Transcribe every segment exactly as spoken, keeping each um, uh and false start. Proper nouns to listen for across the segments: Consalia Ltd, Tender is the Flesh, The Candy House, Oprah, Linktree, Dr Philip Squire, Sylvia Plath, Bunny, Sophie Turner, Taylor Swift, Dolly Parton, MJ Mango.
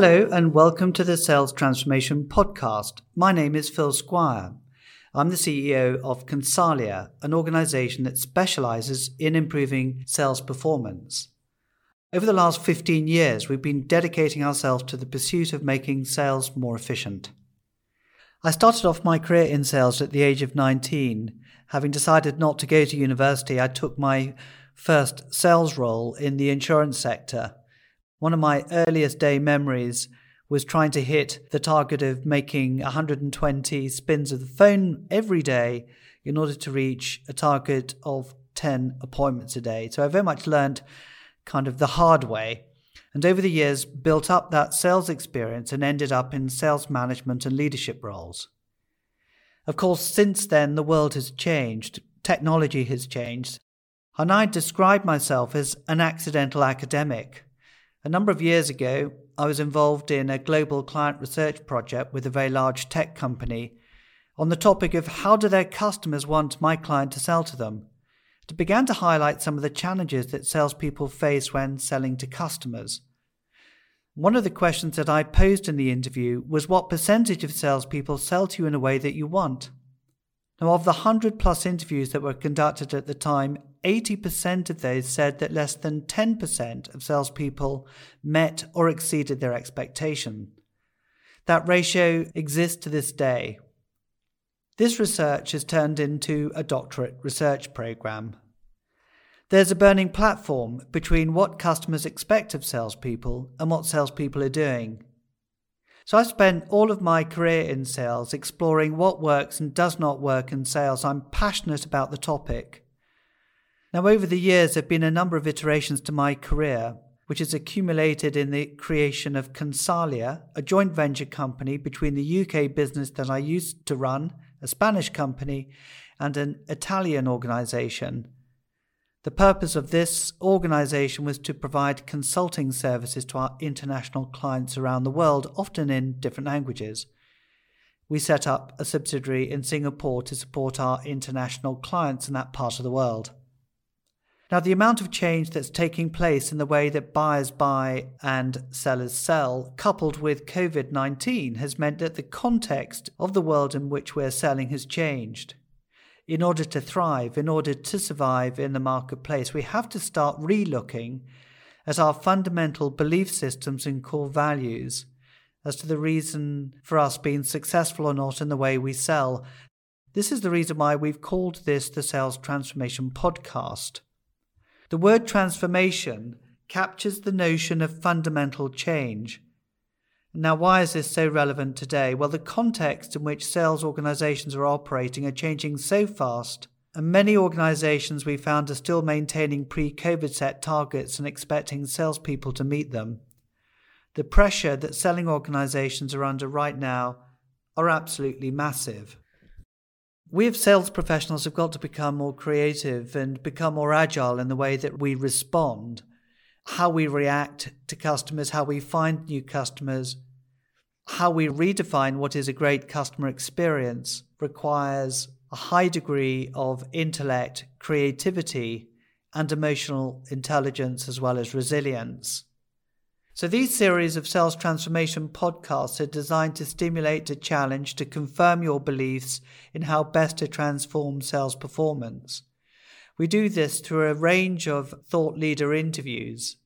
Hello and welcome to the Sales Transformation Podcast. My name is Phil Squire. I'm the C E O of Consalia, an organization that specializes in improving sales performance. Over the last fifteen years, we've been dedicating ourselves to the pursuit of making sales more efficient. I started off my career in sales at the age of nineteen. Having decided not to go to university, I took my first sales role in the insurance sector. One of my earliest day memories was trying to hit the target of making one hundred twenty spins of the phone every day in order to reach a target of ten appointments a day. So I very much learned kind of the hard way, and over the years built up that sales experience and ended up in sales management and leadership roles. Of course, since then, the world has changed. Technology has changed. And I describe myself as an accidental academic. A number of years ago, I was involved in a global client research project with a very large tech company on the topic of how do their customers want my client to sell to them. It began to highlight some of the challenges that salespeople face when selling to customers. One of the questions that I posed in the interview was what percentage of salespeople sell to you in a way that you want. Now, of the one hundred plus interviews that were conducted at the time, eighty percent of those said that less than ten percent of salespeople met or exceeded their expectation. That ratio exists to this day. This research has turned into a doctorate research program. There's a burning platform between what customers expect of salespeople and what salespeople are doing. So I've spent all of my career in sales exploring what works and does not work in sales. I'm passionate about the topic. Now, over the years, there have been a number of iterations to my career, which has accumulated in the creation of Consalia, a joint venture company between the U K business that I used to run, a Spanish company, and an Italian organisation. The purpose of this organisation was to provide consulting services to our international clients around the world, often in different languages. We set up a subsidiary in Singapore to support our international clients in that part of the world. Now, the amount of change that's taking place in the way that buyers buy and sellers sell, coupled with covid nineteen, has meant that the context of the world in which we're selling has changed. In order to thrive, in order to survive in the marketplace, we have to start relooking at our fundamental belief systems and core values as to the reason for us being successful or not in the way we sell. This is the reason why we've called this the Sales Transformation Podcast. The word transformation captures the notion of fundamental change. Now, why is this so relevant today? Well, the context in which sales organizations are operating are changing so fast, and many organizations we found are still maintaining pre-COVID set targets and expecting salespeople to meet them. The pressure that selling organizations are under right now are absolutely massive. We as sales professionals have got to become more creative and become more agile in the way that we respond, how we react to customers, how we find new customers, how we redefine what is a great customer experience requires a high degree of intellect, creativity, and emotional intelligence as well as resilience. So these series of Sales Transformation Podcasts are designed to stimulate, to challenge, to confirm your beliefs in how best to transform sales performance. We do this through a range of thought leader interviews.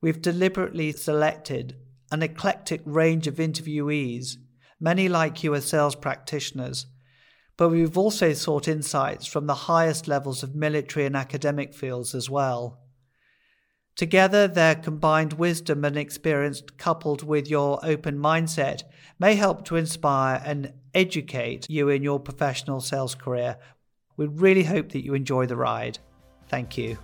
We've deliberately selected an eclectic range of interviewees, many like you are sales practitioners, but we've also sought insights from the highest levels of military and academic fields as well. Together, their combined wisdom and experience, coupled with your open mindset, may help to inspire and educate you in your professional sales career. We really hope that you enjoy the ride. Thank you.